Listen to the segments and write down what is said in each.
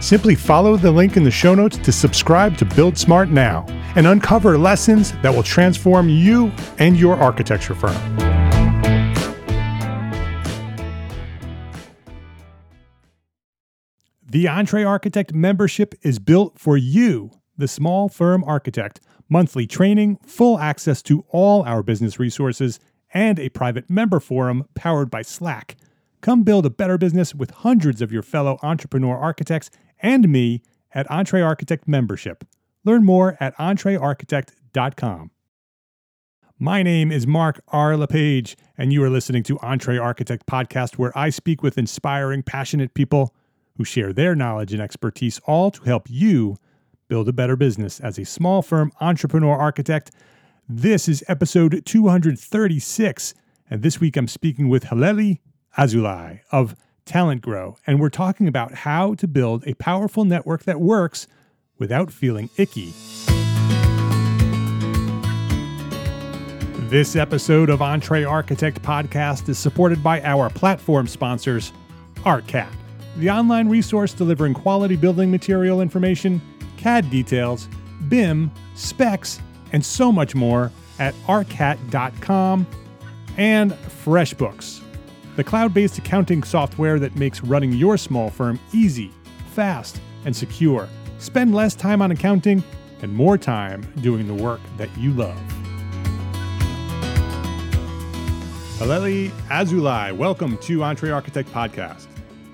Simply follow the link in the show notes to subscribe to Build Smart now and uncover lessons that will transform you and your architecture firm. The Entree Architect membership is built for you, the small firm architect. Monthly training, full access to all our business resources, and a private member forum powered by Slack. Come build a better business with hundreds of your fellow entrepreneur architects and me at Entree Architect membership. Learn more at EntreeArchitect.com. My name is Mark R. LePage, and you are listening to Entree Architect Podcast, where I speak with inspiring, passionate people who share their knowledge and expertise, all to help you build a better business as a small firm entrepreneur architect. This is episode 236, and this week I'm speaking with Haleli Azoulay of Talent Grow, and we're talking about how to build a powerful network that works without feeling icky. This episode of Entree Architect Podcast is supported by our platform sponsors, ARCAT, the online resource delivering quality building material information, CAD details, BIM, specs, and so much more at ARCAT.com, and FreshBooks, the cloud-based accounting software that makes running your small firm easy, fast, and secure. Spend less time on accounting and more time doing the work that you love. Haleli Azoulay, welcome to Entree Architect Podcast.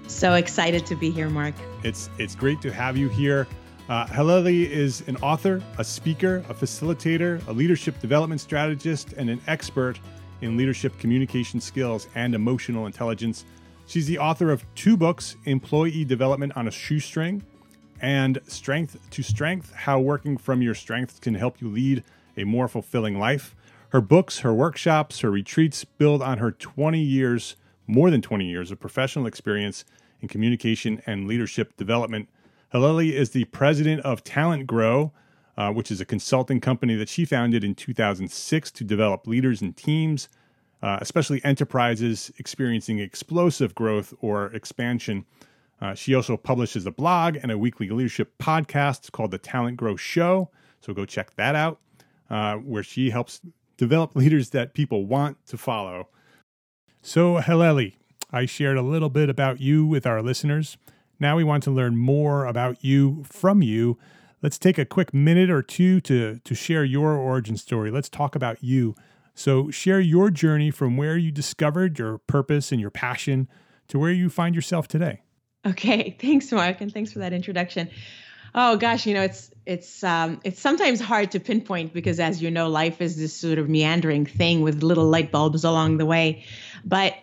So excited to be here, Mark. It's great to have you here. Haleli is an author, a speaker, a facilitator, a leadership development strategist, and an expert in leadership communication skills and emotional intelligence. She's the author of 2 books, Employee Development on a Shoestring and Strength to Strength, How Working from Your Strengths Can Help You Lead a More Fulfilling Life. Her books, her workshops, her retreats build on her more than 20 years of professional experience in communication and leadership development. Haleli is the president of Talent Grow, which is a consulting company that she founded in 2006 to develop leaders and teams, especially enterprises experiencing explosive growth or expansion. She also publishes a blog and a weekly leadership podcast called The Talent Grow Show. So go check that out, where she helps develop leaders that people want to follow. So Haleli, I shared a little bit about you with our listeners. Now we want to learn more about you from you. Let's take a quick minute or two to share your origin story. Let's talk about you. So share your journey from where you discovered your purpose and your passion to where you find yourself today. Okay, thanks, Mark, and thanks for that introduction. Oh gosh, you know, it's sometimes hard to pinpoint because, as you know, life is this sort of meandering thing with little light bulbs along the way. But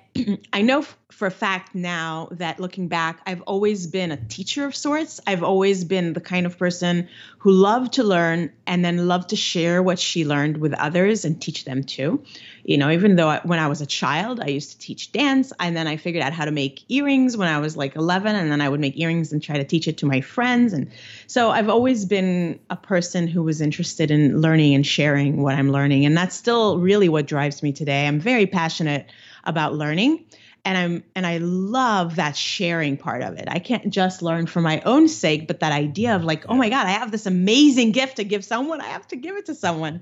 I know for a fact now that looking back, I've always been a teacher of sorts. I've always been the kind of person who loved to learn and then loved to share what she learned with others and teach them too. You know, even though when I was a child, I used to teach dance, and then I figured out how to make earrings when I was like 11, and then I would make earrings and try to teach it to my friends. And so I've always been a person who was interested in learning and sharing what I'm learning. And that's still really what drives me today. I'm very passionate about learning, and I love that sharing part of it. I can't just learn for my own sake, but that idea of like, oh my God, I have this amazing gift to give someone, I have to give it to someone.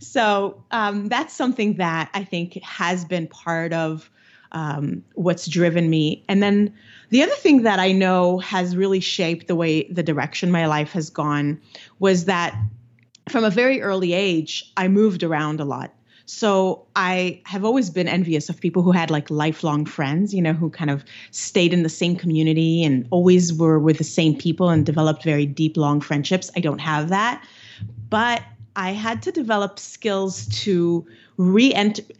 So that's something that I think has been part of what's driven me. And then the other thing that I know has really shaped the way, the direction my life has gone, was that from a very early age, I moved around a lot. So I have always been envious of people who had like lifelong friends, you know, who kind of stayed in the same community and always were with the same people and developed very deep, long friendships. I don't have that, but I had to develop skills to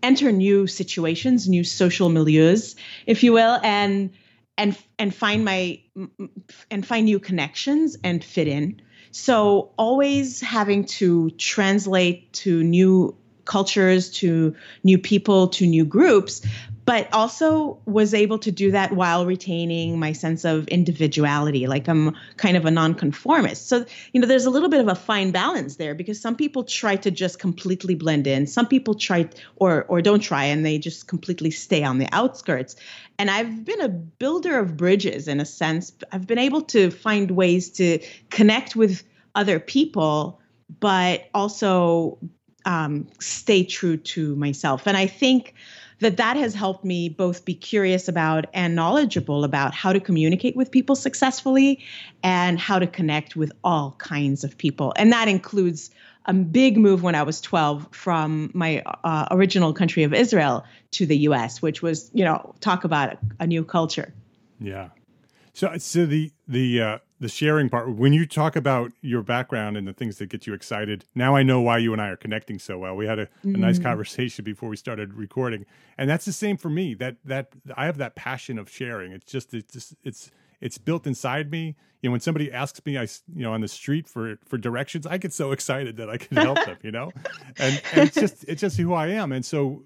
enter new situations, new social milieus, if you will, and find new connections and fit in. So always having to translate to new cultures, to new people, to new groups, but also was able to do that while retaining my sense of individuality. Like, I'm kind of a nonconformist. So, you know, there's a little bit of a fine balance there, because some people try to just completely blend in. Some people try or don't try, and they just completely stay on the outskirts. And I've been a builder of bridges in a sense. I've been able to find ways to connect with other people, but also stay true to myself. And I think that has helped me both be curious about and knowledgeable about how to communicate with people successfully and how to connect with all kinds of people. And that includes a big move when I was 12 from my original country of Israel to the US, which was, you know, talk about a new culture. Yeah. So the sharing part, when you talk about your background and the things that get you excited, now I know why you and I are connecting so well. We had a nice conversation before we started recording. And that's the same for me, that I have that passion of sharing. It's built inside me. You know, when somebody asks me, on the street for directions, I get so excited that I can help them, you know, and it's just who I am. And so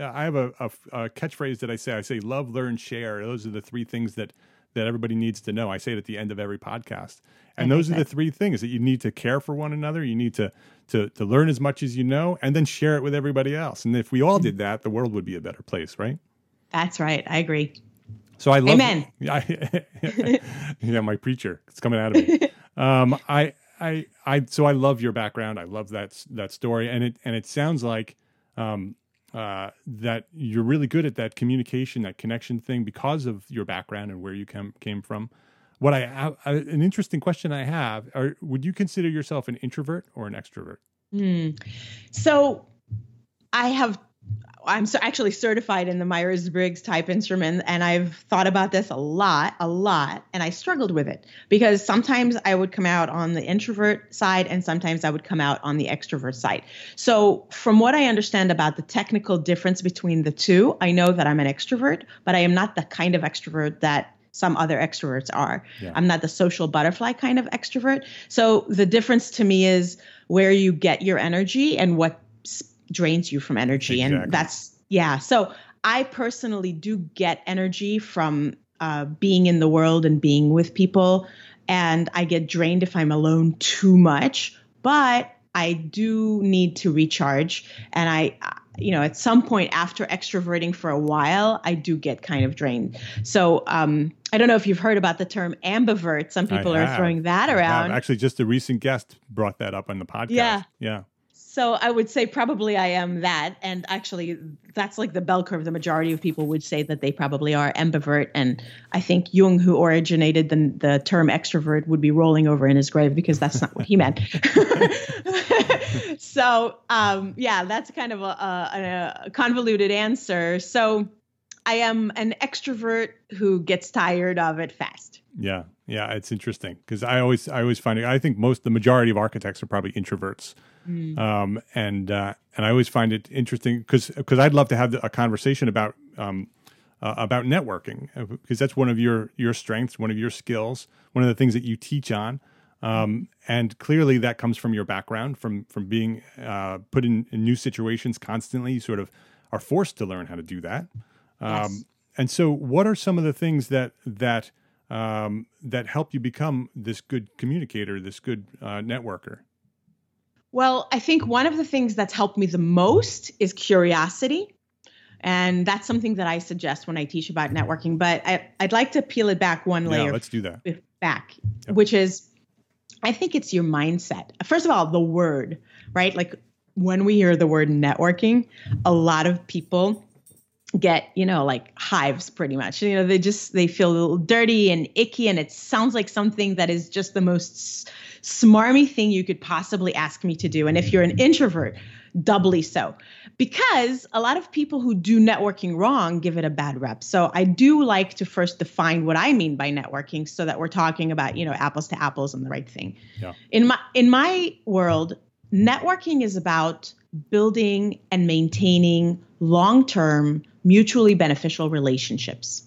I have a catchphrase that I say, love, learn, share. Those are the three things that everybody needs to know. I say it at the end of every podcast. And those are the three things that you need to care for one another. You need to learn as much as you know, and then share it with everybody else. And if we all did that, the world would be a better place, right? That's right. I agree. So I love Amen. Yeah, my preacher. It's coming out of me. So I love your background. I love that story. And it sounds like that you're really good at that communication, that connection thing, because of your background and where you came from. What an interesting question I have: would you consider yourself an introvert or an extrovert? So I'm actually certified in the Myers-Briggs type instrument, and I've thought about this a lot, and I struggled with it, because sometimes I would come out on the introvert side and sometimes I would come out on the extrovert side. So from what I understand about the technical difference between the two, I know that I'm an extrovert, but I am not the kind of extrovert that some other extroverts are. Yeah. I'm not the social butterfly kind of extrovert. So the difference to me is where you get your energy and what drains you from energy. Exactly. And so I personally do get energy from being in the world and being with people, and I get drained if I'm alone too much, but I do need to recharge. And I at some point after extroverting for a while, I do get kind of drained. So I don't know if you've heard about the term ambivert. Some people are throwing that around. Actually, just a recent guest brought that up on the podcast. Yeah. So I would say probably I am that. And actually, that's like the bell curve. The majority of people would say that they probably are ambivert. And I think Jung, who originated the term extrovert, would be rolling over in his grave, because that's not what he meant. So, that's kind of a convoluted answer. So I am an extrovert who gets tired of it fast. Yeah. Yeah, it's interesting, because I always find it. I think the majority of architects are probably introverts, and I always find it interesting because I'd love to have a conversation about about networking, because that's one of your strengths, one of your skills, one of the things that you teach on. And clearly that comes from your background, from being put in new situations constantly. You sort of are forced to learn how to do that. Yes. And so what are some of the things that help you become this good communicator, this good networker? Well, I think one of the things that's helped me the most is curiosity. And that's something that I suggest when I teach about networking. But I'd like to peel it back one layer. Yeah, let's do that. Back, yep. Which is, I think it's your mindset. First of all, the word, right? Like when we hear the word networking, a lot of people get, like hives pretty much. They feel a little dirty and icky, and it sounds like something that is just the most smarmy thing you could possibly ask me to do. And if you're an introvert, doubly so, because a lot of people who do networking wrong give it a bad rep. So I do like to first define what I mean by networking so that we're talking about, apples to apples and the right thing. Yeah. In my world, networking is about building and maintaining long-term mutually beneficial relationships.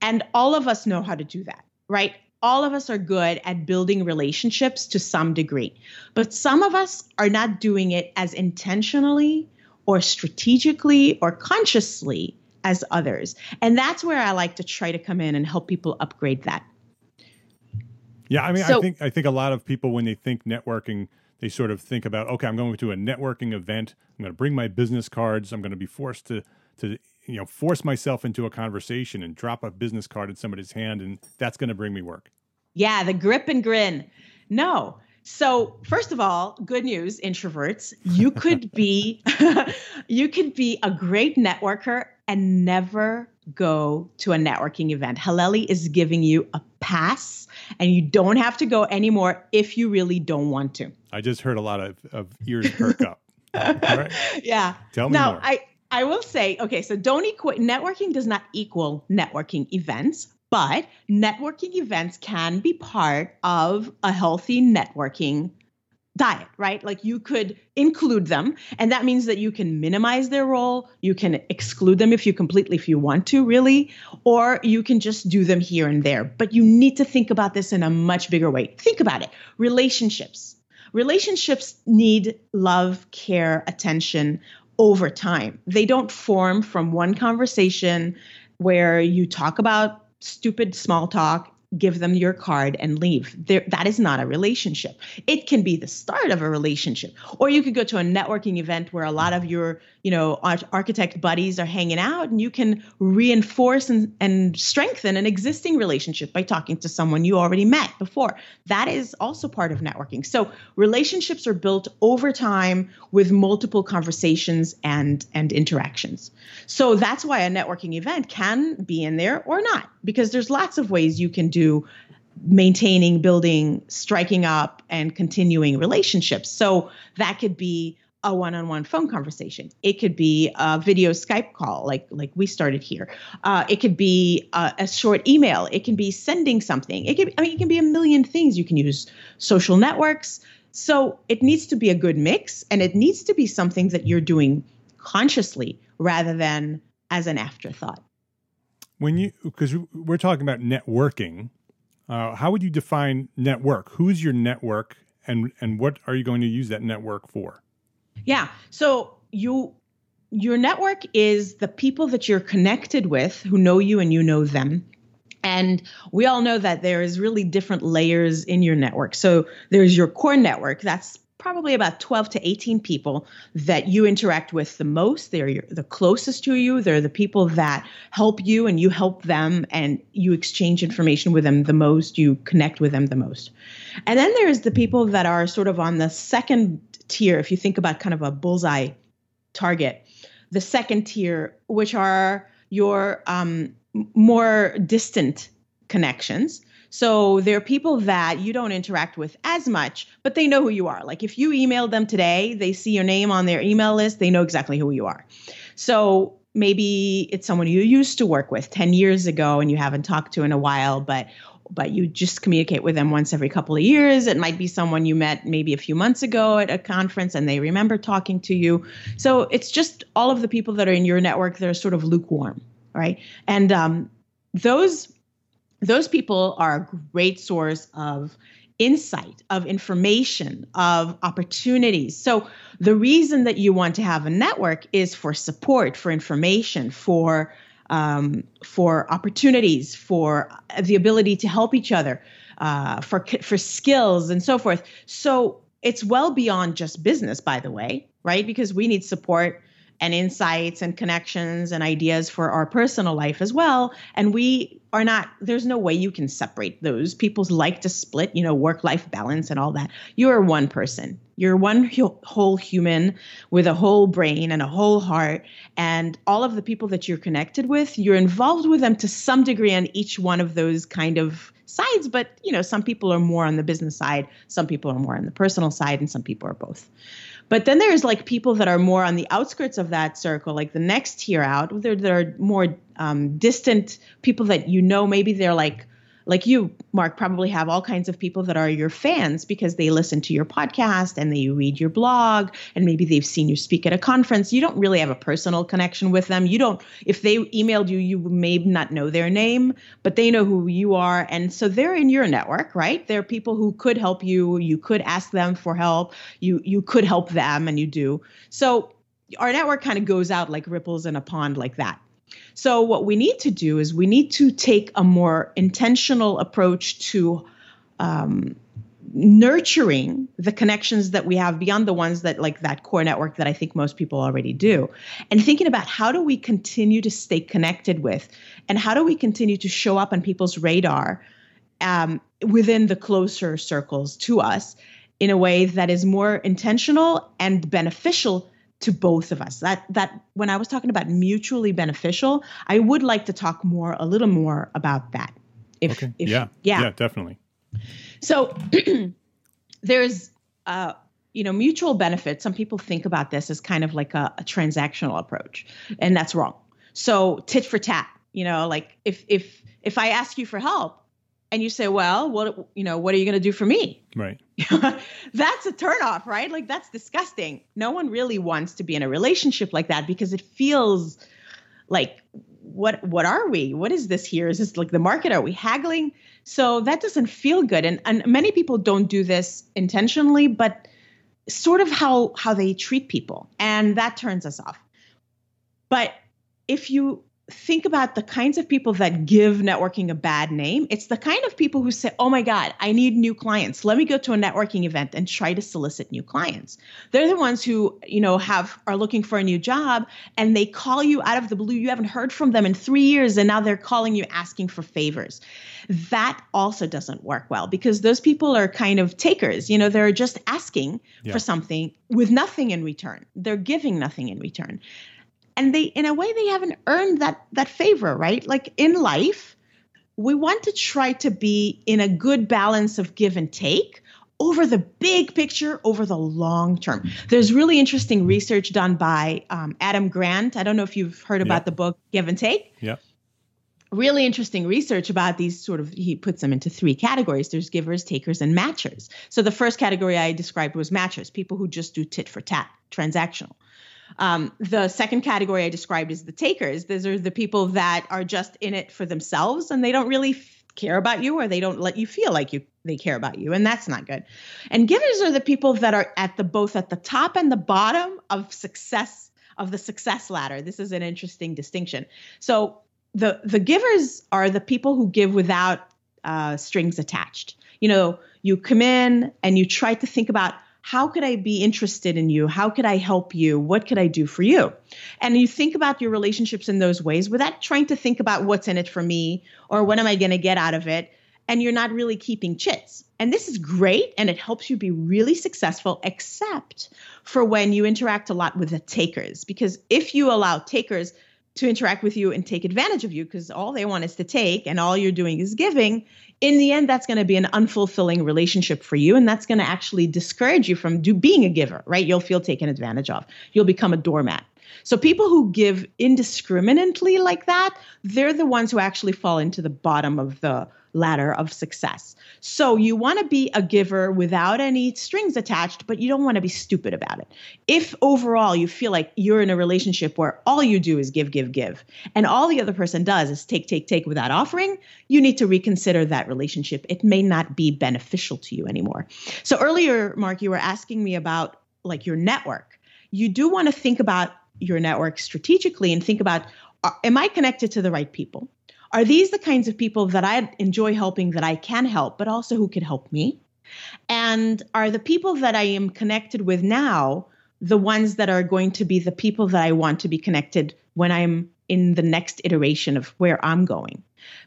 And all of us know how to do that, right? All of us are good at building relationships to some degree, but some of us are not doing it as intentionally or strategically or consciously as others. And that's where I like to try to come in and help people upgrade that. Yeah. I think a lot of people, when they think networking, they sort of think about, okay, I'm going to a networking event. I'm going to bring my business cards. I'm going to be forced to force myself into a conversation and drop a business card in somebody's hand, and that's going to bring me work. Yeah, the grip and grin. No. So first of all, good news, introverts, you could be a great networker and never go to a networking event. Haleli is giving you a pass, and you don't have to go anymore if you really don't want to. I just heard a lot of ears perk up. All right. Yeah. Tell me more. I will say, okay, so networking does not equal networking events, but networking events can be part of a healthy networking diet, right? Like you could include them, and that means that you can minimize their role, you can exclude them if you want to really, or you can just do them here and there. But you need to think about this in a much bigger way. Think about it. Relationships need love, care, attention, over time. They don't form from one conversation where you talk about stupid small talk, give them your card and leave. That is not a relationship. It can be the start of a relationship. Or you could go to a networking event where a lot of your, architect buddies are hanging out, and you can reinforce and strengthen an existing relationship by talking to someone you already met before. That is also part of networking. So relationships are built over time with multiple conversations and interactions. So that's why a networking event can be in there or not, because there's lots of ways you can do maintaining, building, striking up, and continuing relationships. So that could be a one-on-one phone conversation. It could be a video Skype call, like we started here. It could be a short email. It can be sending something. It can be a million things. You can use social networks. So it needs to be a good mix, and it needs to be something that you're doing consciously rather than as an afterthought. Because we're talking about networking, how would you define network? Who's your network, and what are you going to use that network for? Yeah. So your network is the people that you're connected with who know you and you know them. And we all know that there is really different layers in your network. So there's your core network. That's probably about 12 to 18 people that you interact with the most. They're the closest to you. They're the people that help you and you help them, and you exchange information with them the most. You connect with them the most. And then there's the people that are sort of on the second tier, if you think about kind of a bullseye target, the second tier, which are your more distant connections. So there are people that you don't interact with as much, but they know who you are. Like if you emailed them today, they see your name on their email list, they know exactly who you are. So maybe it's someone you used to work with 10 years ago and you haven't talked to in a while, but but you just communicate with them once every couple of years. It might be someone you met maybe a few months ago at a conference and they remember talking to you. So it's just all of the people that are in your network that are sort of lukewarm, right? And those people are a great source of insight, of information, of opportunities. So the reason that you want to have a network is for support, for information, for opportunities, for the ability to help each other, for skills and so forth. So it's well beyond just business, by the way, right? Because we need support and insights and connections and ideas for our personal life as well. And we are not, there's no way you can separate those. People like to split, you know, work-life balance and all that. You are one person. You're one whole human with a whole brain and a whole heart. And all of the people that you're connected with, you're involved with them to some degree on each one of those kind of sides. But, you know, some people are more on the business side, some people are more on the personal side, and some people are both. But then there's like people that are more on the outskirts of that circle, like the next tier out. There are more distant people that, you know, maybe they're like you, Mark, probably have all kinds of people that are your fans because they listen to your podcast and they read your blog and maybe they've seen you speak at a conference. You don't really have a personal connection with them. You don't, if they emailed you, you may not know their name, but they know who you are. And so they're in your network, right? They're people who could help you. You could ask them for help. You could help them, and you do. So our network kind of goes out like ripples in a pond like that. So what we need to do is we need to take a more intentional approach to nurturing the connections that we have beyond the ones that like that core network that I think most people already do, and thinking about how do we continue to stay connected with, and how do we continue to show up on people's radar within the closer circles to us in a way that is more intentional and beneficial to both of us. That when I was talking about mutually beneficial, I would like to talk a little more about that. Yeah, definitely. So there's, mutual benefit. Some people think about this as kind of like a transactional approach, and that's wrong. So tit for tat, you know, like if I ask you for help, and you say, well, what are you going to do for me? Right. That's a turnoff, right? Like, that's disgusting. No one really wants to be in a relationship like that because it feels like, what are we? What is this here? Is this like the market? Are we haggling? So that doesn't feel good. And many people don't do this intentionally, but sort of how they treat people. And that turns us off. But if you think about the kinds of people that give networking a bad name. It's the kind of people who say, oh my God, I need new clients. Let me go to a networking event and try to solicit new clients. They're the ones who, you know, are looking for a new job, and they call you out of the blue. You haven't heard from them in 3 years, and now they're calling you asking for favors. That also doesn't work well because those people are kind of takers. You know, they're just asking for something with nothing in return. They're giving nothing in return. And they, in a way, they haven't earned that favor, right? Like in life, we want to try to be in a good balance of give and take over the big picture, over the long term. There's really interesting research done by Adam Grant. I don't know if you've heard about the book Give and Take. Yeah. Really interesting research about these sort of, he puts them into three categories. There's givers, takers, and matchers. So the first category I described was matchers, people who just do tit for tat, transactional. The second category I described is the takers. These are the people that are just in it for themselves, and they don't really care about you, or they don't let you feel like they care about you. And that's not good. And givers are the people that are both at the top and the bottom of success, of the success ladder. This is an interesting distinction. So the givers are the people who give without strings attached. You know, you come in and you try to think about, how could I be interested in you? How could I help you? What could I do for you? And you think about your relationships in those ways without trying to think about what's in it for me or what am I going to get out of it. And you're not really keeping chits. And this is great, and it helps you be really successful, except for when you interact a lot with the takers. Because if you allow takers to interact with you and take advantage of you because all they want is to take and all you're doing is giving, in the end, that's going to be an unfulfilling relationship for you. And that's going to actually discourage you from being a giver, right? You'll feel taken advantage of. You'll become a doormat. So people who give indiscriminately like that, they're the ones who actually fall into the bottom of the ladder of success. So you want to be a giver without any strings attached, but you don't want to be stupid about it. If overall you feel like you're in a relationship where all you do is give, give, give, and all the other person does is take, take, take without offering, you need to reconsider that relationship. It may not be beneficial to you anymore. So earlier, Mark, you were asking me about like your network. You do want to think about your network strategically and think about, am I connected to the right people? Are these the kinds of people that I enjoy helping, that I can help, but also who could help me? And are the people that I am connected with now the ones that are going to be the people that I want to be connected when I'm in the next iteration of where I'm going?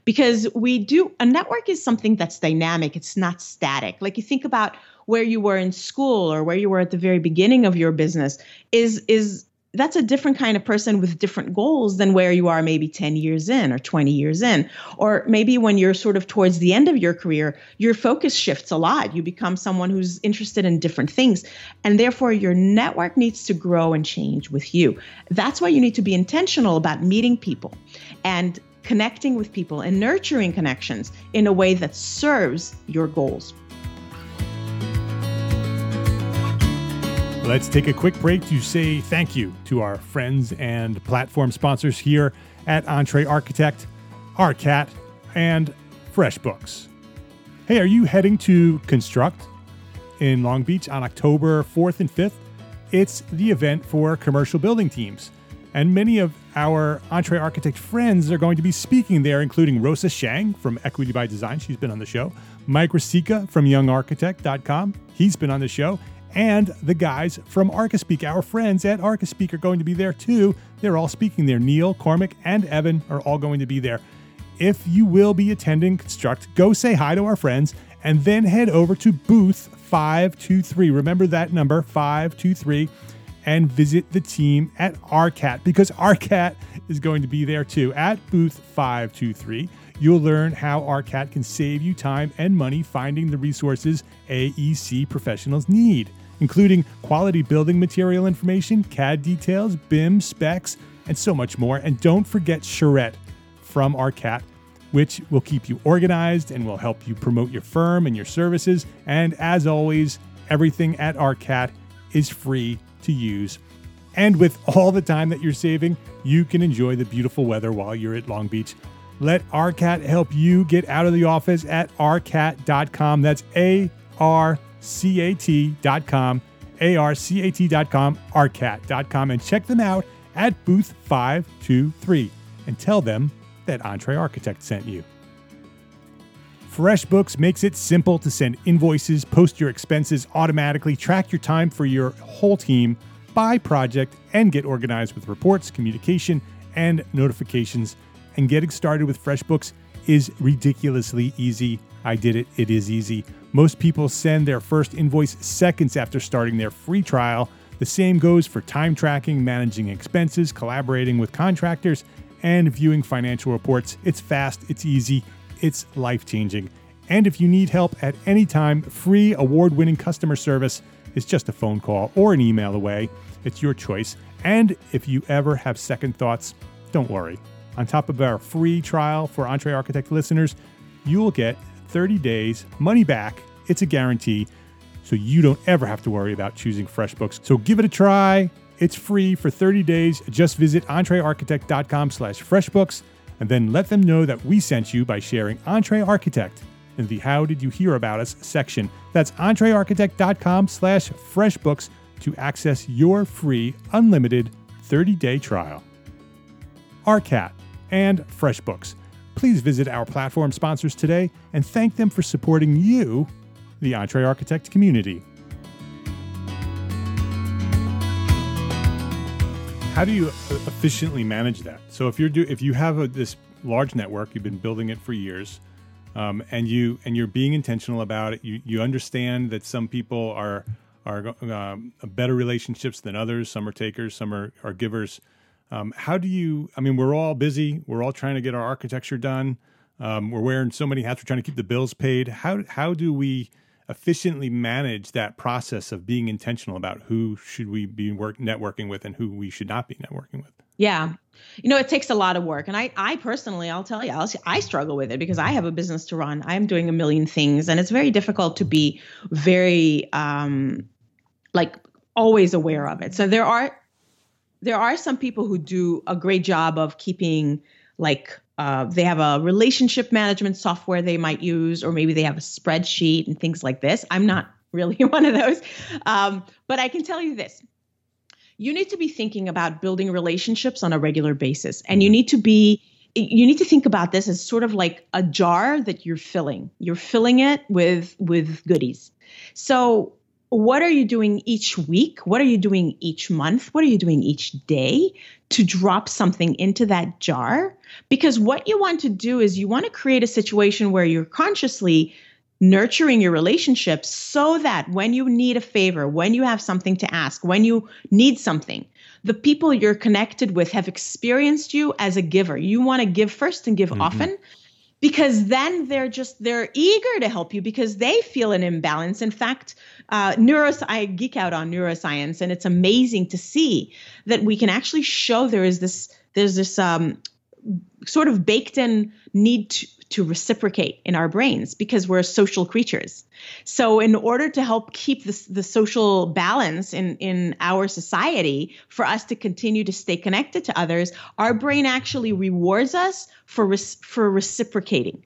Because a network is something that's dynamic. It's not static. Like you think about where you were in school or where you were at the very beginning of your business is that's a different kind of person with different goals than where you are maybe 10 years in or 20 years in, or maybe when you're sort of towards the end of your career, your focus shifts a lot. You become someone who's interested in different things, and therefore your network needs to grow and change with you. That's why you need to be intentional about meeting people and connecting with people and nurturing connections in a way that serves your goals. Let's take a quick break to say thank you to our friends and platform sponsors here at Entree Architect, ARCAT, and FreshBooks. Hey, are you heading to Construct in Long Beach on October 4th and 5th? It's the event for commercial building teams, and many of our Entree Architect friends are going to be speaking there, including Rosa Shang from Equity by Design. She's been on the show. Mike Rasica from YoungArchitect.com. He's been on the show. And the guys from ArcaSpeak, our friends at ArcaSpeak, are going to be there too. They're all speaking there. Neil, Cormac, and Evan are all going to be there. If you will be attending Construct, go say hi to our friends and then head over to booth 523. Remember that number, 523, and visit the team at ARCAT, because ARCAT is going to be there too. At booth 523, you'll learn how ARCAT can save you time and money finding the resources AEC professionals need, including quality building material information, CAD details, BIM specs, and so much more. And don't forget Charrette from ARCAT, which will keep you organized and will help you promote your firm and your services. And as always, everything at ARCAT is free to use. And with all the time that you're saving, you can enjoy the beautiful weather while you're at Long Beach. Let ARCAT help you get out of the office at ARCAT.com. That's ARCAT.com, ARCAT.com, ARCAT.com. And check them out at booth 523 and tell them that Entree Architect sent you. FreshBooks makes it simple to send invoices, post your expenses automatically, track your time for your whole team by project, and get organized with reports, communication, and notifications. And getting started with FreshBooks is ridiculously easy. I did it. It is easy. Most people send their first invoice seconds after starting their free trial. The same goes for time tracking, managing expenses, collaborating with contractors, and viewing financial reports. It's fast. It's easy. It's life-changing. And if you need help at any time, free award-winning customer service is just a phone call or an email away. It's your choice. And if you ever have second thoughts, don't worry. On top of our free trial for Entree Architect listeners, you'll get 30 days money back. It's a guarantee, so you don't ever have to worry about choosing FreshBooks. So give it a try. It's free for 30 days. Just visit entreearchitect.com/FreshBooks and then let them know that we sent you by sharing Entree Architect in the How Did You Hear About Us section. That's entreearchitect.com/FreshBooks to access your free unlimited 30-day trial. ARCAT and FreshBooks. Please visit our platform sponsors today and thank them for supporting you, the Entree Architect community. How do you efficiently manage that? So if you have this large network, you've been building it for years, and you're being intentional about it. You understand that some people are better relationships than others. Some are takers, some are givers. We're all busy. We're all trying to get our architecture done. We're wearing so many hats. We're trying to keep the bills paid. How do we efficiently manage that process of being intentional about who should we be networking with and who we should not be networking with? Yeah. You know, it takes a lot of work. And I personally, I'll tell you, I struggle with it because I have a business to run. I'm doing a million things, and it's very difficult to be very, like, always aware of it. So there are some people who do a great job of keeping, like, they have a relationship management software they might use, or maybe they have a spreadsheet and things like this. I'm not really one of those. But I can tell you this. You need to be thinking about building relationships on a regular basis. And you need to think about this as sort of like a jar that you're filling. You're filling it with goodies. So what are you doing each week? What are you doing each month? What are you doing each day to drop something into that jar? Because what you want to do is you want to create a situation where you're consciously nurturing your relationships so that when you need a favor, when you have something to ask, when you need something, the people you're connected with have experienced you as a giver. You want to give first and give often, because then they're eager to help you because they feel an imbalance. In fact, I geek out on neuroscience, and it's amazing to see that we can actually show there's this sort of baked in need to reciprocate in our brains because we're social creatures. So in order to help keep the social balance in our society, for us to continue to stay connected to others, our brain actually rewards us for reciprocating.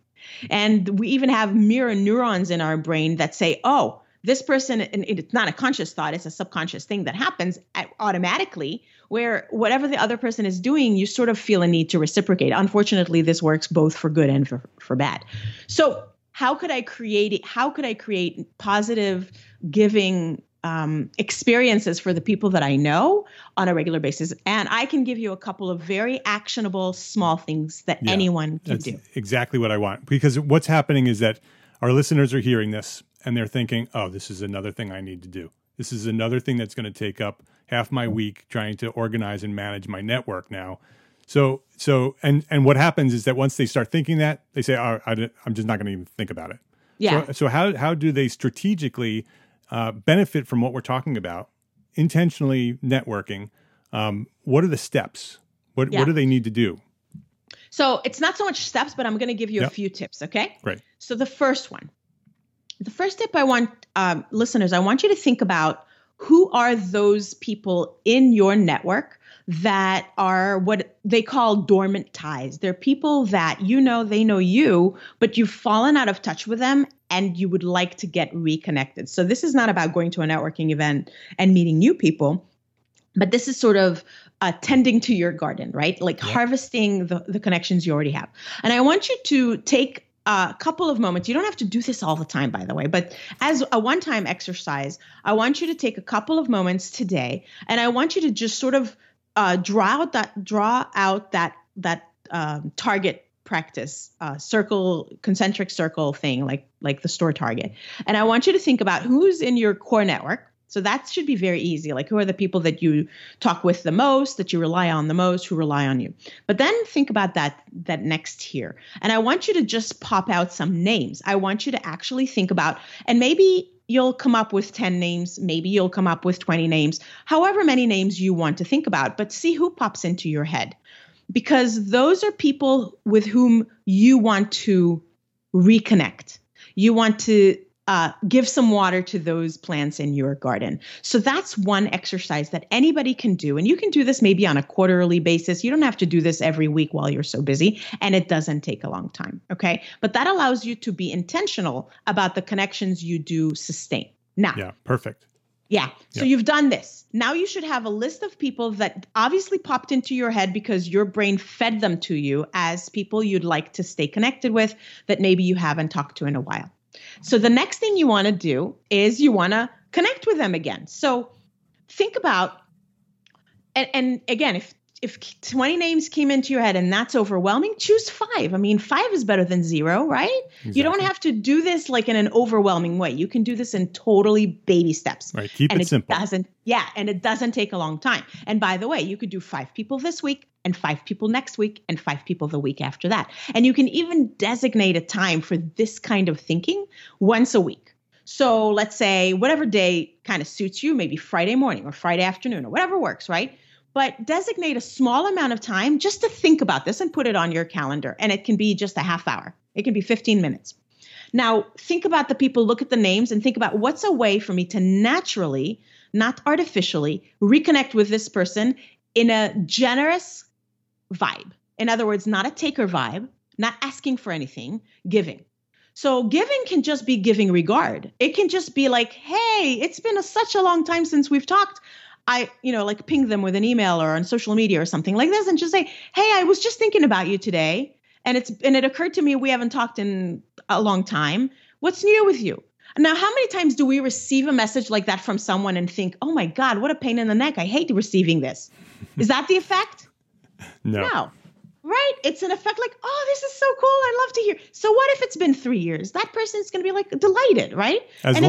And we even have mirror neurons in our brain that say, oh, this person, and it's not a conscious thought, it's a subconscious thing that happens automatically, where whatever the other person is doing, you sort of feel a need to reciprocate. Unfortunately, this works both for good and for bad. So how could I create positive giving experiences for the people that I know on a regular basis? And I can give you a couple of very actionable small things that anyone can do. Exactly what I want. Because what's happening is that our listeners are hearing this, and they're thinking, oh, this is another thing I need to do. This is another thing that's going to take up half my week trying to organize and manage my network now. So what happens is that once they start thinking that, they say, oh, I'm just not going to even think about it. Yeah. So how do they strategically benefit from what we're talking about, intentionally networking? What are the steps? What do they need to do? So it's not so much steps, but I'm going to give you a few tips, okay? Great. So the first tip I want listeners, I want you to think about who are those people in your network that are what they call dormant ties. They're people that you know, they know you, but you've fallen out of touch with them and you would like to get reconnected. So this is not about going to a networking event and meeting new people, but this is sort of tending to your garden, right? Like harvesting the connections you already have. And I want you to take a couple of moments. You don't have to do this all the time, by the way, but as a one-time exercise, I want you to take a couple of moments today, and I want you to just sort of draw out that target practice, concentric circle thing, like the store target. And I want you to think about who's in your core network. So that should be very easy. Like, who are the people that you talk with the most, that you rely on the most, who rely on you? But then think about that next tier. And I want you to just pop out some names. I want you to actually think about, and maybe you'll come up with 10 names. Maybe you'll come up with 20 names, however many names you want to think about, but see who pops into your head, because those are people with whom you want to reconnect. You want to give some water to those plants in your garden. So that's one exercise that anybody can do. And you can do this maybe on a quarterly basis. You don't have to do this every week while you're so busy, and it doesn't take a long time. Okay. But that allows you to be intentional about the connections you do sustain. Now. Yeah. Perfect. Yeah. So you've done this. Now you should have a list of people that obviously popped into your head because your brain fed them to you as people you'd like to stay connected with that maybe you haven't talked to in a while. So the next thing you want to do is you want to connect with them again. So think about, and again, if 20 names came into your head and that's overwhelming, choose 5. I mean, 5 is better than 0, right? Exactly. You don't have to do this like in an overwhelming way. You can do this in totally baby steps. Right. Keep it simple. And it doesn't take a long time. And by the way, you could do 5 people this week, and 5 people next week, and 5 people the week after that. And you can even designate a time for this kind of thinking once a week. So let's say whatever day kind of suits you, maybe Friday morning or Friday afternoon or whatever works, right? But designate a small amount of time just to think about this and put it on your calendar. And it can be just a half hour. It can be 15 minutes. Now, think about the people, look at the names, and think about what's a way for me to naturally, not artificially, reconnect with this person in a generous vibe. In other words, not a taker vibe, not asking for anything, giving. So giving can just be giving regard. It can just be like, hey, it's been such a long time since we've talked. I ping them with an email or on social media or something like this and just say, hey, I was just thinking about you today. And it occurred to me, we haven't talked in a long time. What's new with you? Now, how many times do we receive a message like that from someone and think, oh my God, what a pain in the neck. I hate receiving this. Is that the effect? No. Right? It's an effect like, oh, this is so cool. I love to hear. So what if it's been 3 years? That person's going to be like delighted, right? As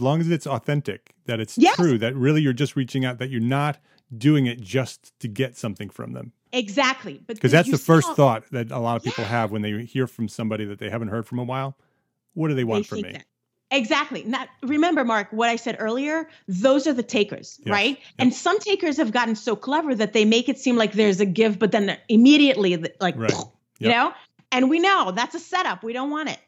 long as it's authentic, that it's true, that really you're just reaching out, that you're not doing it just to get something from them. Exactly. Because that's the first thought that a lot of people have when they hear from somebody that they haven't heard from a while. What do they want from me? Exactly. Remember, Mark, what I said earlier, those are the takers, right? Yes. And some takers have gotten so clever that they make it seem like there's a give, but then immediately like, you know, and we know that's a setup. We don't want it.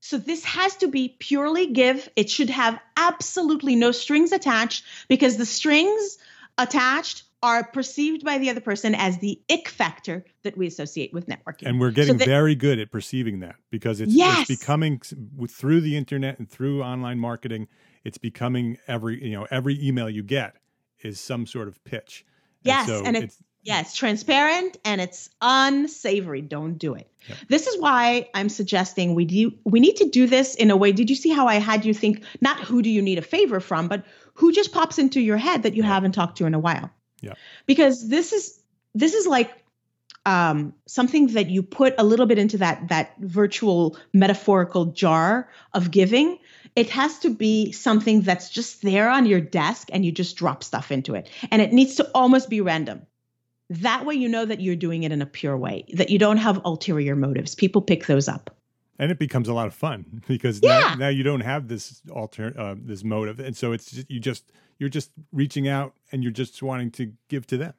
So this has to be purely give. It should have absolutely no strings attached, because the strings attached are perceived by the other person as the ick factor that we associate with networking. And we're getting very good at perceiving that, because it's becoming, through the internet and through online marketing, it's becoming every email you get is some sort of pitch. Yes. And it's transparent and it's unsavory. Don't do it. Yep. This is why I'm suggesting we need to do this in a way. Did you see how I had you think, not who do you need a favor from, but who just pops into your head that you haven't talked to in a while? Yeah. Because this is like something that you put a little bit into that virtual metaphorical jar of giving. It has to be something that's just there on your desk and you just drop stuff into it. And it needs to almost be random. That way, you know that you're doing it in a pure way, that you don't have ulterior motives. People pick those up. And it becomes a lot of fun, because now you don't have this this motive. And so you're just reaching out and you're just wanting to give to them.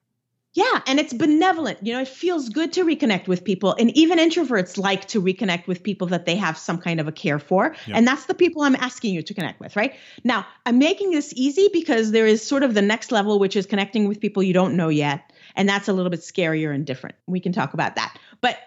Yeah. And it's benevolent. You know, it feels good to reconnect with people. And even introverts like to reconnect with people that they have some kind of a care for. Yeah. And that's the people I'm asking you to connect with right now. I'm making this easy because there is sort of the next level, which is connecting with people you don't know yet. And that's a little bit scarier and different. We can talk about that. But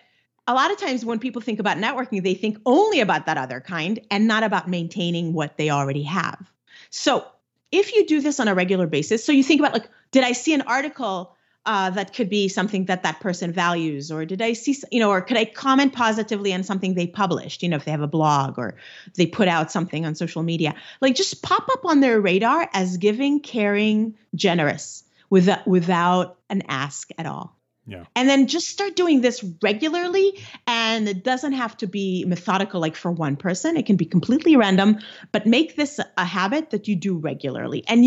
a lot of times when people think about networking, they think only about that other kind and not about maintaining what they already have. So if you do this on a regular basis, so you think about like, did I see an article that could be something that person values? Or did I see, or could I comment positively on something they published? If they have a blog or they put out something on social media, like just pop up on their radar as giving, caring, generous without an ask at all. Yeah. And then just start doing this regularly. And it doesn't have to be methodical, like for one person. It can be completely random, but make this a habit that you do regularly. And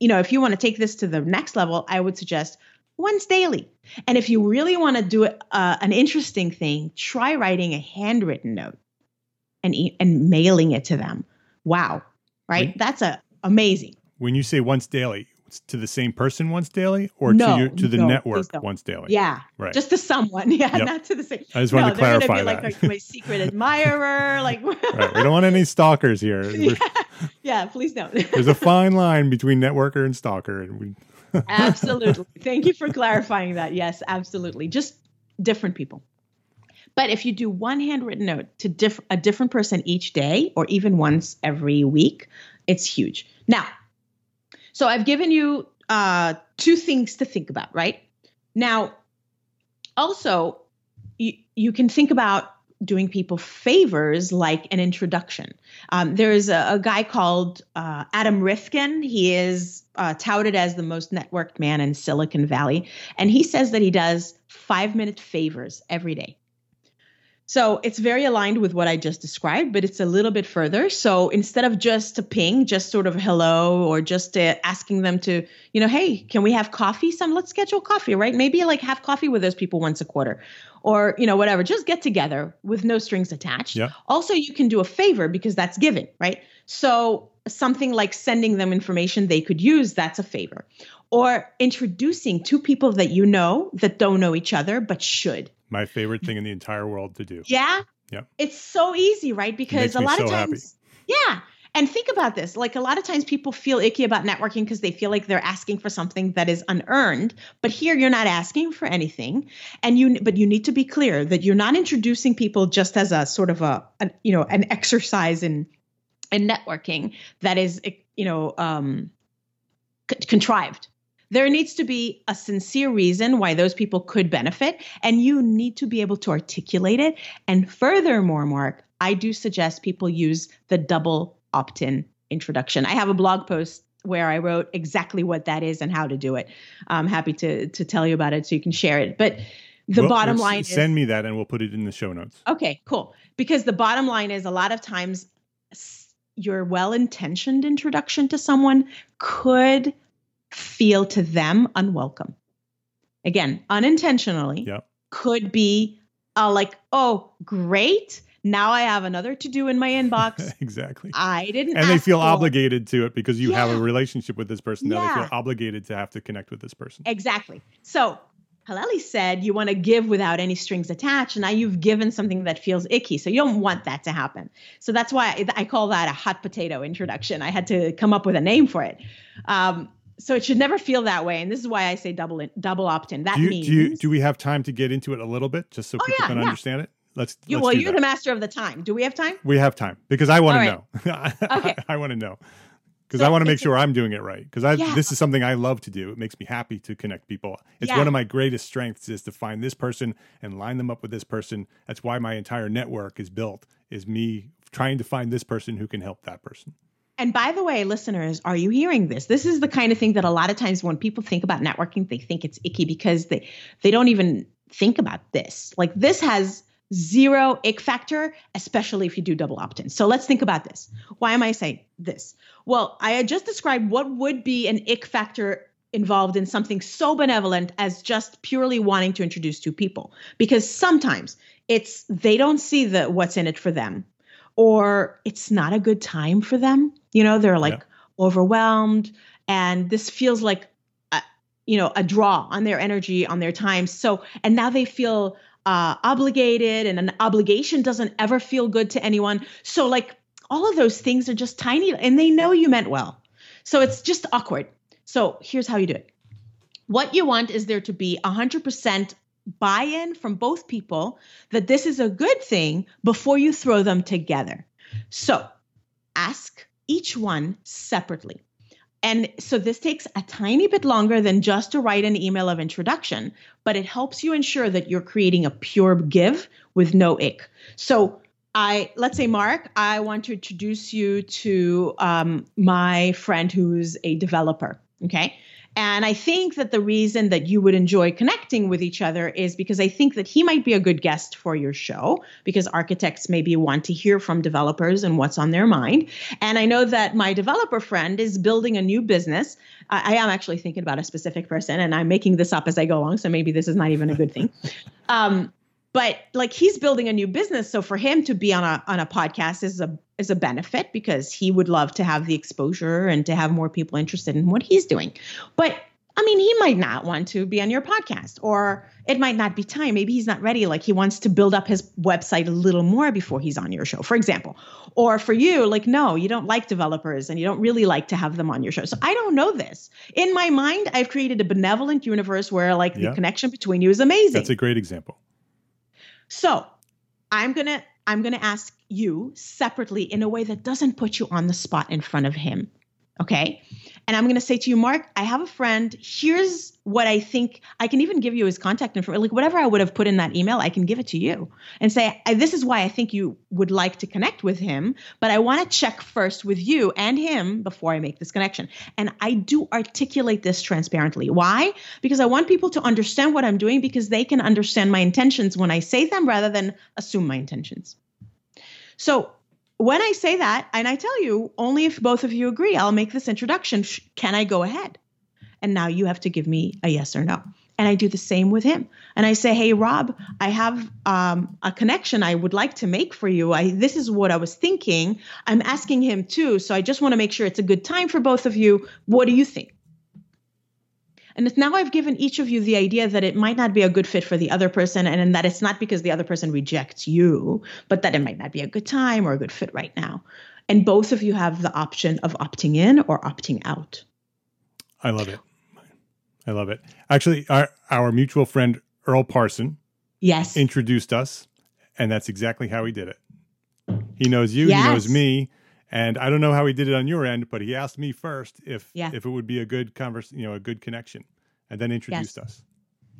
if you want to take this to the next level, I would suggest once daily. And if you really want to do an interesting thing, try writing a handwritten note and mailing it to them. Wow. Right? That's amazing. When you say once daily, to the same person once daily, or to the network once daily? Yeah. Right. Just to someone. Yeah. Yep. Not to the same. I just wanted to clarify that. Like, are you my secret admirer? Like, right. We don't want any stalkers here. Yeah. Please don't. There's a fine line between networker and stalker. And absolutely. Thank you for clarifying that. Yes, absolutely. Just different people. But if you do one handwritten note to a different person each day, or even once every week, it's huge. Now, so I've given you two things to think about, right? Now, also, you can think about doing people favors like an introduction. There is a guy called Adam Rifkin. He is touted as the most networked man in Silicon Valley. And he says that he does 5-minute favors every day. So it's very aligned with what I just described, but it's a little bit further. So instead of just a ping, just sort of hello, or just asking them to, you know, hey, can we have coffee? Let's schedule coffee, right? Maybe like have coffee with those people once a quarter, or, you know, whatever, just get together with no strings attached. Yeah. Also, you can do a favor because that's given, right? So something like sending them information they could use, that's a favor. Or introducing two people that you know that don't know each other, but should. My favorite thing in the entire world to do. Yeah. Yeah. It's so easy, right? Because a lot of times, yeah. And think about this, like a lot of times people feel icky about networking because they feel like they're asking for something that is unearned, but here you're not asking for anything. And but you need to be clear that you're not introducing people just as a sort of an exercise in networking that is, contrived. There needs to be a sincere reason why those people could benefit, and you need to be able to articulate it. And furthermore, Mark, I do suggest people use the double opt-in introduction. I have a blog post where I wrote exactly what that is and how to do it. I'm happy to tell you about it so you can share it. But the bottom line is... Send me that and we'll put it in the show notes. Okay, cool. Because the bottom line is a lot of times your well-intentioned introduction to someone could... feel to them unwelcome. Again, unintentionally, yep. Could be like, oh, great. Now I have another to-do in my inbox. Exactly. I didn't ask. And they feel obligated to it because you have a relationship with this person. Now they feel obligated to have to connect with this person. Exactly. So Haleli said you want to give without any strings attached. And now you've given something that feels icky. So you don't want that to happen. So that's why I call that a hot potato introduction. I had to come up with a name for it. So it should never feel that way. And this is why I say double opt-in. That means... Do we have time to get into it a little bit just so people can understand it? Let's you're the master of the time. Do we have time? We have time because I want to know. Okay. I want to know because I want to make sure I'm doing it right because this is something I love to do. It makes me happy to connect people. It's one of my greatest strengths is to find this person and line them up with this person. That's why my entire network is built, is me trying to find this person who can help that person. And by the way, listeners, are you hearing this? This is the kind of thing that a lot of times when people think about networking, they think it's icky because they don't even think about this. Like this has zero ick factor, especially if you do double opt-in. So let's think about this. Why am I saying this? Well, I had just described what would be an ick factor involved in something so benevolent as just purely wanting to introduce two people. Because sometimes it's they don't see what's in it for them. Or it's not a good time for them. You know, they're like overwhelmed and this feels like, a draw on their energy, on their time. So, and now they feel obligated and an obligation doesn't ever feel good to anyone. So like all of those things are just tiny and they know you meant well. So it's just awkward. So here's how you do it. What you want is there to be 100% buy-in from both people that this is a good thing before you throw them together. So ask each one separately. And so this takes a tiny bit longer than just to write an email of introduction, but it helps you ensure that you're creating a pure give with no ick. So let's say, Mark, I want to introduce you to my friend who's a developer. Okay. And I think that the reason that you would enjoy connecting with each other is because I think that he might be a good guest for your show because architects maybe want to hear from developers and what's on their mind. And I know that my developer friend is building a new business. I am actually thinking about a specific person and I'm making this up as I go along. So maybe this is not even a good thing. But like he's building a new business. So for him to be on a podcast is a benefit because he would love to have the exposure and to have more people interested in what he's doing. But I mean, he might not want to be on your podcast or it might not be time. Maybe he's not ready. Like he wants to build up his website a little more before he's on your show, for example. Or for you, like, no, you don't like developers and you don't really like to have them on your show. So I don't know this. In my mind, I've created a benevolent universe where like the connection between you is amazing. That's a great example. So I'm going to ask you separately in a way that doesn't put you on the spot in front of him. Okay. And I'm going to say to you, Mark, I have a friend. Here's what I think. I can even give you his contact information. Like whatever I would have put in that email, I can give it to you and say, this is why I think you would like to connect with him. But I want to check first with you and him before I make this connection. And I do articulate this transparently. Why? Because I want people to understand what I'm doing because they can understand my intentions when I say them rather than assume my intentions. So when I say that, and I tell you, only if both of you agree, I'll make this introduction. Can I go ahead? And now you have to give me a yes or no. And I do the same with him. And I say, hey, Rob, I have a connection I would like to make for you. This is what I was thinking. I'm asking him too. So I just want to make sure it's a good time for both of you. What do you think? And now I've given each of you the idea that it might not be a good fit for the other person and that it's not because the other person rejects you, but that it might not be a good time or a good fit right now. And both of you have the option of opting in or opting out. I love it. I love it. Actually, our mutual friend, Earl Parson, yes, introduced us, and that's exactly how he did it. He knows you, yes. He knows me. And I don't know how he did it on your end, but he asked me first if it would be a good conversation, a good connection, and then introduced us.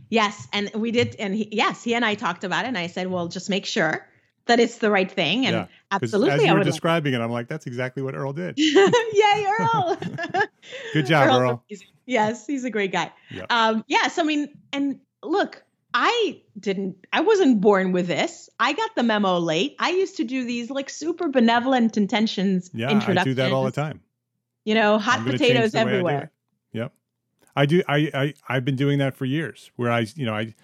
Yes, and we did. And he and I talked about it, and I said, "Well, just make sure that it's the right thing." And absolutely, as you were describing it, I'm like, "That's exactly what Earl did." Yay, Earl! Good job, Earl. Yes, he's a great guy. Yeah. So I mean, and look. I wasn't born with this. I got the memo late. I used to do these like super benevolent intentions. Yeah, I do that all the time. Hot potatoes everywhere. Yep. I do. I've been doing that for years where I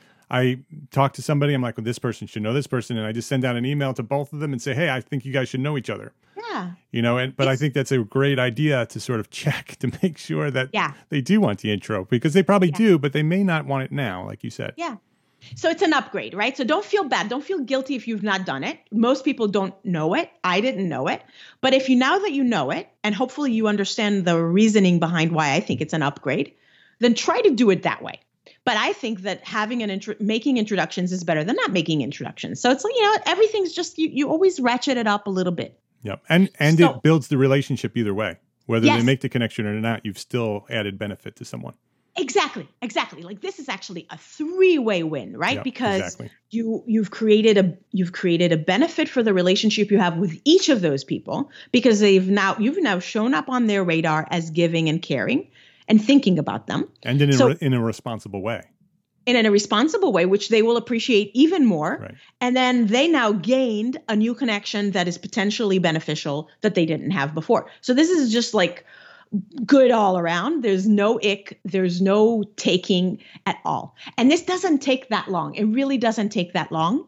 talk to somebody. I'm like, well, this person should know this person. And I just send out an email to both of them and say, hey, I think you guys should know each other. Yeah. But I think that's a great idea to sort of check to make sure that they do want the intro because they probably do, but they may not want it now. Like you said. Yeah. So it's an upgrade, right? So don't feel bad. Don't feel guilty if you've not done it. Most people don't know it. I didn't know it. But if you now that you know it, and hopefully you understand the reasoning behind why I think it's an upgrade, then try to do it that way. But I think that having making introductions is better than not making introductions. So it's like, everything's just, you always ratchet it up a little bit. Yep. And so, it builds the relationship either way. Whether they make the connection or not, you've still added benefit to someone. Exactly. Like this is actually a three-way win, right? Yep, because you've created a benefit for the relationship you have with each of those people because you've now shown up on their radar as giving and caring and thinking about them. And in a responsible way. And in a responsible way, which they will appreciate even more. Right. And then they now gained a new connection that is potentially beneficial that they didn't have before. So this is just like good all around. There's no ick. There's no taking at all. And this doesn't take that long. It really doesn't take that long.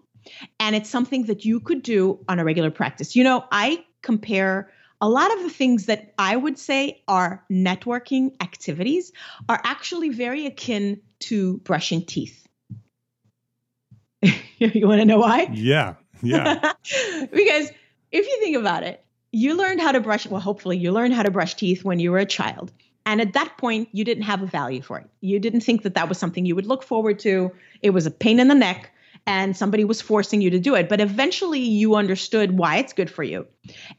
And it's something that you could do on a regular practice. I compare a lot of the things that I would say are networking activities are actually very akin to brushing teeth. You want to know why? Yeah. Yeah. Because if you think about it, you learned how to brush, well, hopefully you learned how to brush teeth when you were a child. And at that point, you didn't have a value for it. You didn't think that was something you would look forward to. It was a pain in the neck and somebody was forcing you to do it. But eventually you understood why it's good for you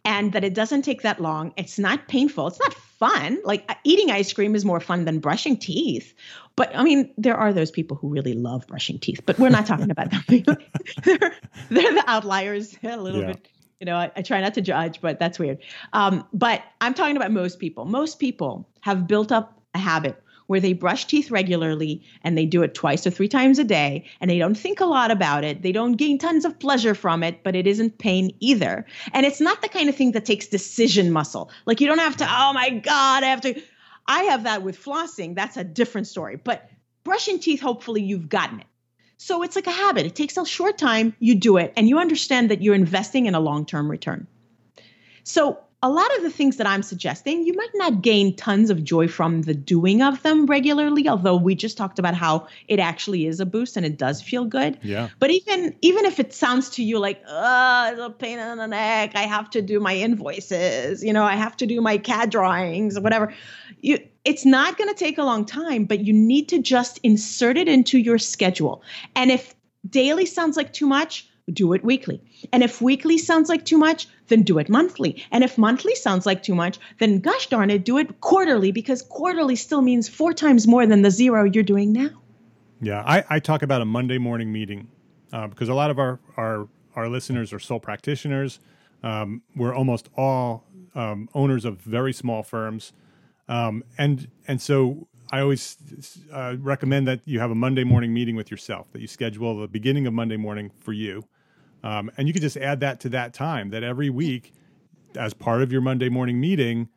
and that it doesn't take that long. It's not painful. It's not fun. Like eating ice cream is more fun than brushing teeth. But I mean, there are those people who really love brushing teeth, but we're not talking about them. They're the outliers a little bit. I try not to judge, but that's weird. But I'm talking about most people. Most people have built up a habit where they brush teeth regularly and they do it 2 or 3 times a day and they don't think a lot about it. They don't gain tons of pleasure from it, but it isn't pain either. And it's not the kind of thing that takes decision muscle. Like you don't have to, oh my God, I have that with flossing. That's a different story. But brushing teeth, hopefully you've gotten it. So it's like a habit. It takes a short time. You do it and you understand that you're investing in a long-term return. So a lot of the things that I'm suggesting, you might not gain tons of joy from the doing of them regularly, although we just talked about how it actually is a boost and it does feel good. Yeah. But even if it sounds to you like, it's a pain in the neck, I have to do my invoices, I have to do my CAD drawings or whatever, it's not going to take a long time, but you need to just insert it into your schedule. And if daily sounds like too much, do it weekly. And if weekly sounds like too much, then do it monthly. And if monthly sounds like too much, then gosh darn it, do it quarterly, because quarterly still means 4 times more than the zero you're doing now. Yeah, I talk about a Monday morning meeting because a lot of our listeners are sole practitioners. We're almost all owners of very small firms. And so I always recommend that you have a Monday morning meeting with yourself, that you schedule the beginning of Monday morning for you. And you can just add that to that time, that every week, as part of your Monday morning meeting,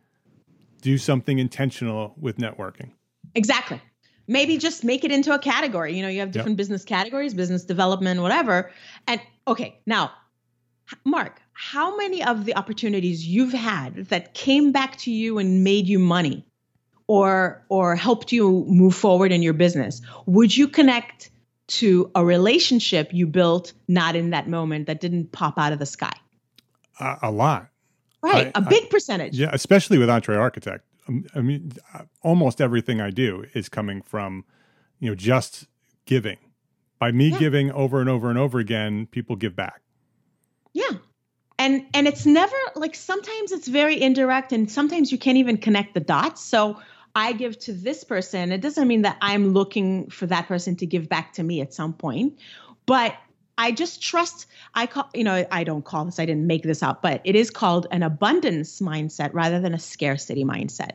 do something intentional with networking. Exactly. Maybe just make it into a category. You know, you have different business categories, business development, whatever. And okay, now, Mark, how many of the opportunities you've had that came back to you and made you money or helped you move forward in your business, would you connect to a relationship you built not in that moment that didn't pop out of the sky? A lot. Right. A big percentage. Yeah, especially with Entree Architect. I mean, almost everything I do is coming from, you know, just giving. By me giving over and over and over again, people give back. Yeah. And it's never like, sometimes it's very indirect and sometimes you can't even connect the dots. So I give to this person. It doesn't mean that I'm looking for that person to give back to me at some point, but I just trust, I didn't make this up, but it is called an abundance mindset rather than a scarcity mindset.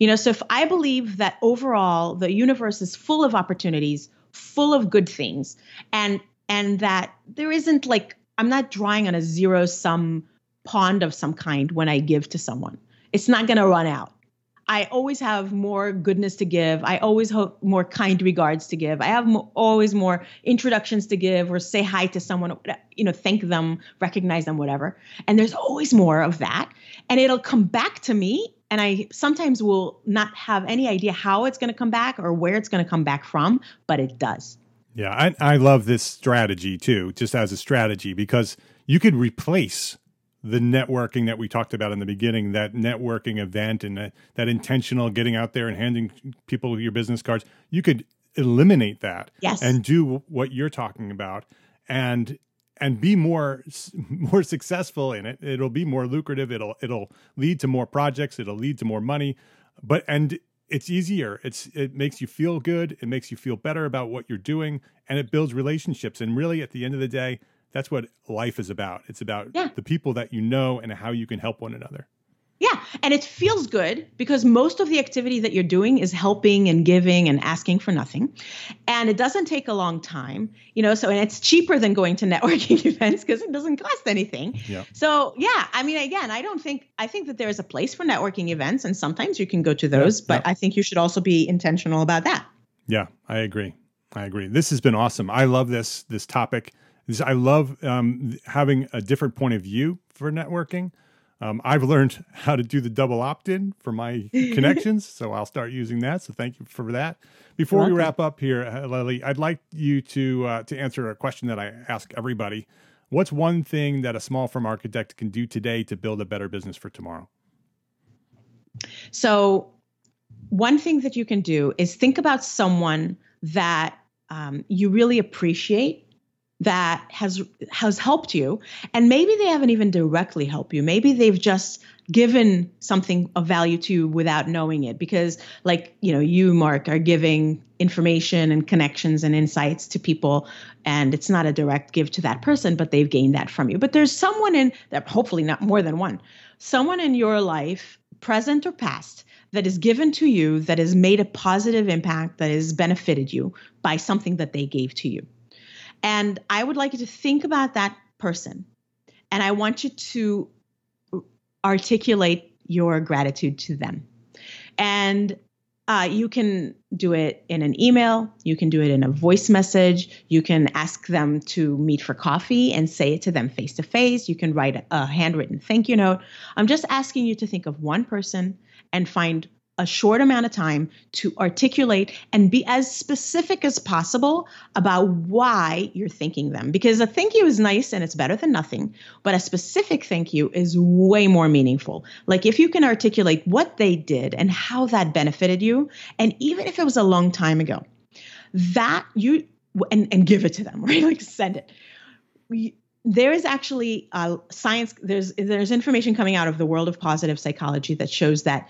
You know, so if I believe that overall the universe is full of opportunities, full of good things, and that there isn't like, I'm not drawing on a zero-sum pond of some kind when I give to someone. It's not going to run out. I always have more goodness to give. I always have more kind regards to give. I have always more introductions to give or say hi to someone, you know, thank them, recognize them, whatever. And there's always more of that. And it'll come back to me. And I sometimes will not have any idea how it's going to come back or where it's going to come back from, but it does. Yeah, I love this strategy too, just as a strategy, because you could replace the networking that we talked about in the beginning, that networking event and that intentional getting out there and handing people your business cards. You could eliminate that and do what you're talking about and be more successful in it. It'll be more lucrative. It'll lead to more projects. It'll lead to more money. But it's easier. It makes you feel good. It makes you feel better about what you're doing, and it builds relationships. And really, at the end of the day, that's what life is about. It's about the people that you know and how you can help one another. Yeah, and it feels good because most of the activity that you're doing is helping and giving and asking for nothing. And it doesn't take a long time, you know, so, and it's cheaper than going to networking events because it doesn't cost anything. Yeah. So, yeah, I mean, again, I think that there is a place for networking events and sometimes you can go to those, but I think you should also be intentional about that. Yeah, I agree. This has been awesome. I love this topic. I love having a different point of view for networking. I've learned how to do the double opt-in for my connections, so I'll start using that. So thank you for that. Before we wrap up here, Haleli, I'd like you to answer a question that I ask everybody. What's one thing that a small firm architect can do today to build a better business for tomorrow? So one thing that you can do is think about someone that you really appreciate, that has helped you. And maybe they haven't even directly helped you. Maybe they've just given something of value to you without knowing it. Because like, you know, you, Mark, are giving information and connections and insights to people. And it's not a direct give to that person, but they've gained that from you. But there's someone in that, hopefully not more than one, someone in your life, present or past, that is given to you, that has made a positive impact, that has benefited you by something that they gave to you. And I would like you to think about that person. And I want you to articulate your gratitude to them. And you can do it in an email. You can do it in a voice message. You can ask them to meet for coffee and say it to them face to face. You can write a handwritten thank you note. I'm just asking you to think of one person and find a short amount of time to articulate and be as specific as possible about why you're thanking them. Because a thank you is nice and it's better than nothing, but a specific thank you is way more meaningful. Like if you can articulate what they did and how that benefited you, and even if it was a long time ago, that you, and give it to them, right? Like send it. There is actually science. There's information coming out of the world of positive psychology that shows that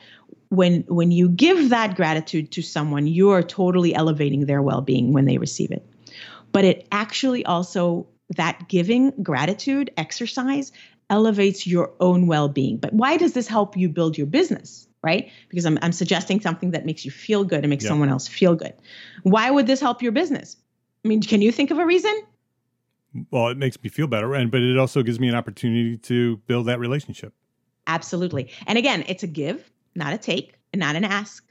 when you give that gratitude to someone, you are totally elevating their well-being when they receive it. But it actually also, that giving gratitude exercise elevates your own well-being. But why does this help you build your business, right? Because I'm suggesting something that makes you feel good and makes someone else feel good. Why would this help your business? I mean, can you think of a reason? Well, it makes me feel better, but it also gives me an opportunity to build that relationship. Absolutely. And again, it's a give, not a take, and not an ask.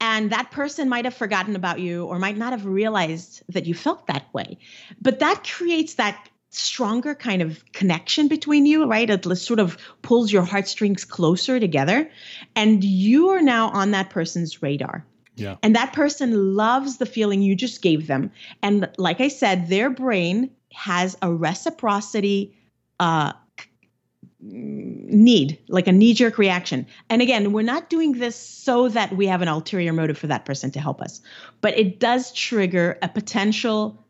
And that person might have forgotten about you or might not have realized that you felt that way. But that creates that stronger kind of connection between you, right? It sort of pulls your heartstrings closer together. And you are now on that person's radar. Yeah. And that person loves the feeling you just gave them. And like I said, their brain has a reciprocity need, like a knee-jerk reaction. And again, we're not doing this so that we have an ulterior motive for that person to help us, but it does trigger a potential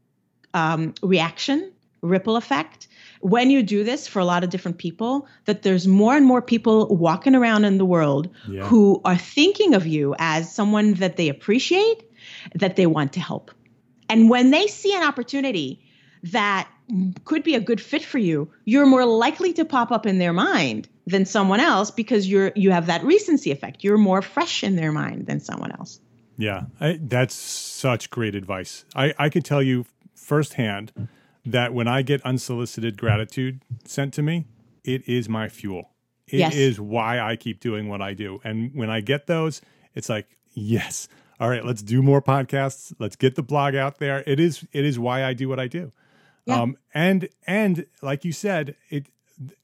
reaction, ripple effect. When you do this for a lot of different people, that there's more and more people walking around in the world who are thinking of you as someone that they appreciate, that they want to help. And when they see an opportunity that could be a good fit for you, you're more likely to pop up in their mind than someone else because you have that recency effect. You're more fresh in their mind than someone else. Yeah, that's such great advice. I could tell you firsthand that when I get unsolicited gratitude sent to me, it is my fuel. It is why I keep doing what I do. And when I get those, it's like, yes, all right, let's do more podcasts. Let's get the blog out there. It is why I do what I do. Yeah. And like you said,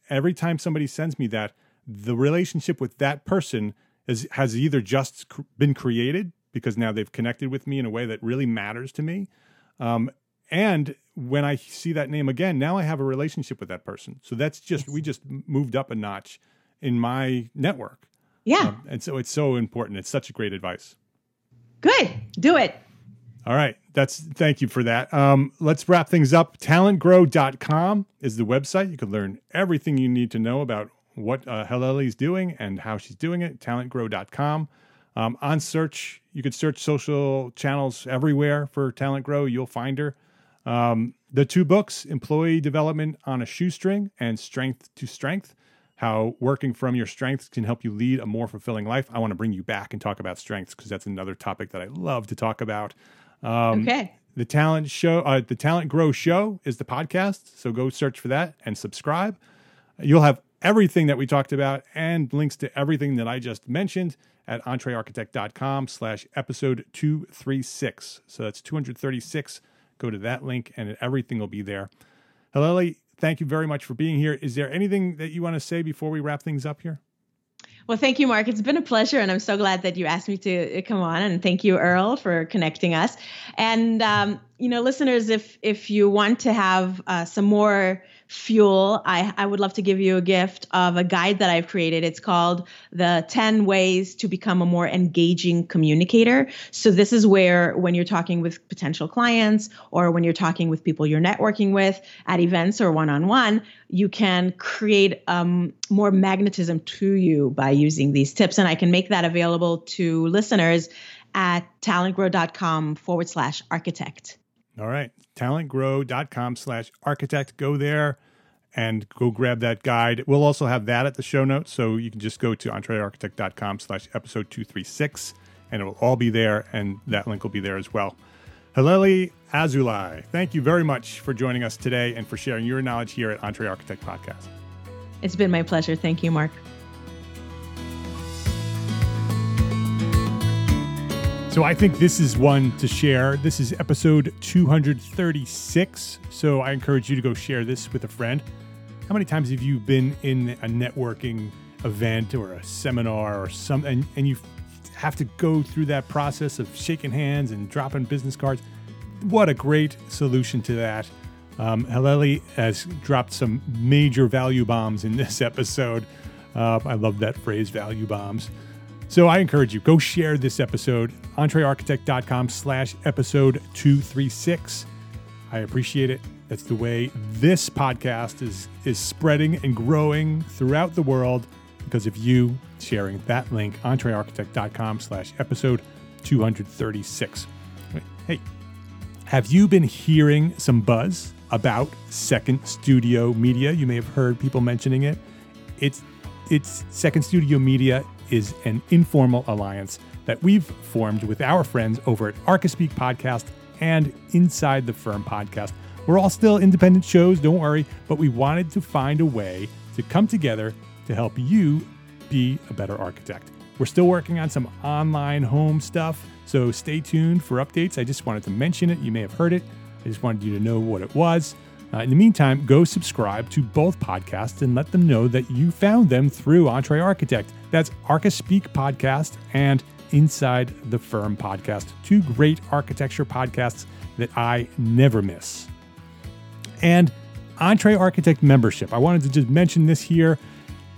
every time somebody sends me that, the relationship with that person has either just been created because now they've connected with me in a way that really matters to me. And when I see that name again, now I have a relationship with that person. So that's just, we just moved up a notch in my network. Yeah. And so it's so important. It's such a great advice. Good. Do it. All right. Thank you for that. Let's wrap things up. TalentGrow.com is the website. You can learn everything you need to know about what Haleli's doing and how she's doing it. TalentGrow.com. On search, you could search social channels everywhere for Talent Grow. You'll find her. The two books, Employee Development on a Shoestring and Strength to Strength, how working from your strengths can help you lead a more fulfilling life. I want to bring you back and talk about strengths because that's another topic that I love to talk about. Okay. The Talent Grow Show is the podcast, so go search for that and subscribe. You'll have everything that we talked about and links to everything that I just mentioned at EntreeArchitect.com/episode 236. So that's 236. Go to that link and everything will be there. Haleli, thank you very much for being here. Is there anything that you want to say before we wrap things up here? Well, thank you, Mark. It's been a pleasure, and I'm so glad that you asked me to come on. And thank you, Earl, for connecting us. And, listeners, if you want to have some more fuel, I would love to give you a gift of a guide that I've created. It's called the 10 Ways to Become a More Engaging Communicator. So this is where when you're talking with potential clients or when you're talking with people you're networking with at events or one-on-one, you can create more magnetism to you by using these tips. And I can make that available to listeners at talentgrow.com/architect. All right. talentgrow.com/architect. Go there and go grab that guide. We'll also have that at the show notes. So you can just go to entreearchitect.com/episode 236 and it will all be there. And that link will be there as well. Haleli Azoulay, thank you very much for joining us today and for sharing your knowledge here at Entree Architect Podcast. It's been my pleasure. Thank you, Mark. So I think this is one to share. This is episode 236. So I encourage you to go share this with a friend. How many times have you been in a networking event or a seminar or something, and you have to go through that process of shaking hands and dropping business cards? What a great solution to that. Haleli has dropped some major value bombs in this episode. I love that phrase, value bombs. So I encourage you, go share this episode, entreearchitect.com/episode 236. I appreciate it. That's the way this podcast is spreading and growing throughout the world because of you sharing that link, EntreeArchitect.com/episode 236. Hey, have you been hearing some buzz about Second Studio Media? You may have heard people mentioning it. It's Second Studio Media is an informal alliance that we've formed with our friends over at ArcaSpeak podcast and Inside the Firm podcast. We're all still independent shows, don't worry, but we wanted to find a way to come together to help you be a better architect. We're still working on some online home stuff, so stay tuned for updates. I just wanted to mention it. You may have heard it. I just wanted you to know what it was. In the meantime, go subscribe to both podcasts and let them know that you found them through Entree Architect. That's ArcaSpeak podcast and Inside the Firm podcast, two great architecture podcasts that I never miss. And Entree Architect membership. I wanted to just mention this here.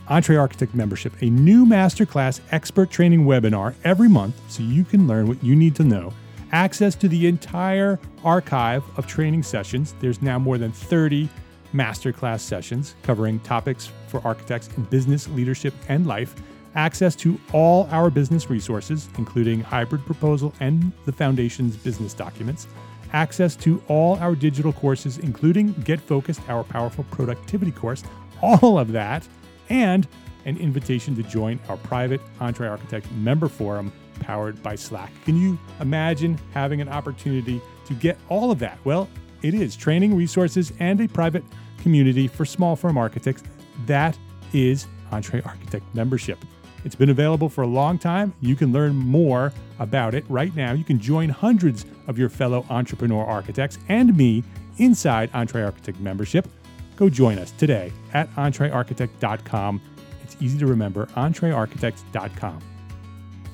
Entree Architect membership, a new masterclass expert training webinar every month so you can learn what you need to know. Access to the entire archive of training sessions. There's now more than 30 masterclass sessions covering topics for architects in business, leadership, and life. Access to all our business resources, including hybrid proposal and the foundation's business documents. Access to all our digital courses, including Get Focused, our powerful productivity course. All of that, and an invitation to join our private Entree Architect member forum powered by Slack. Can you imagine having an opportunity to get all of that? Well, it is training, resources, and a private community for small firm architects. That is Entree Architect membership. It's been available for a long time. You can learn more about it right now. You can join hundreds of your fellow entrepreneur architects and me inside Entree Architect membership. Go join us today at EntreeArchitect.com. It's easy to remember, EntreeArchitect.com.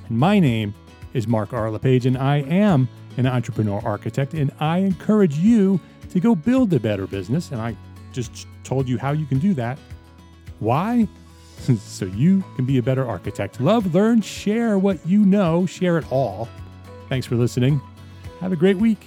And my name is Mark R. LePage, and I am an entrepreneur architect, and I encourage you to go build a better business. And I just told you how you can do that. Why? So you can be a better architect. Love, learn, share what you know, share it all. Thanks for listening. Have a great week.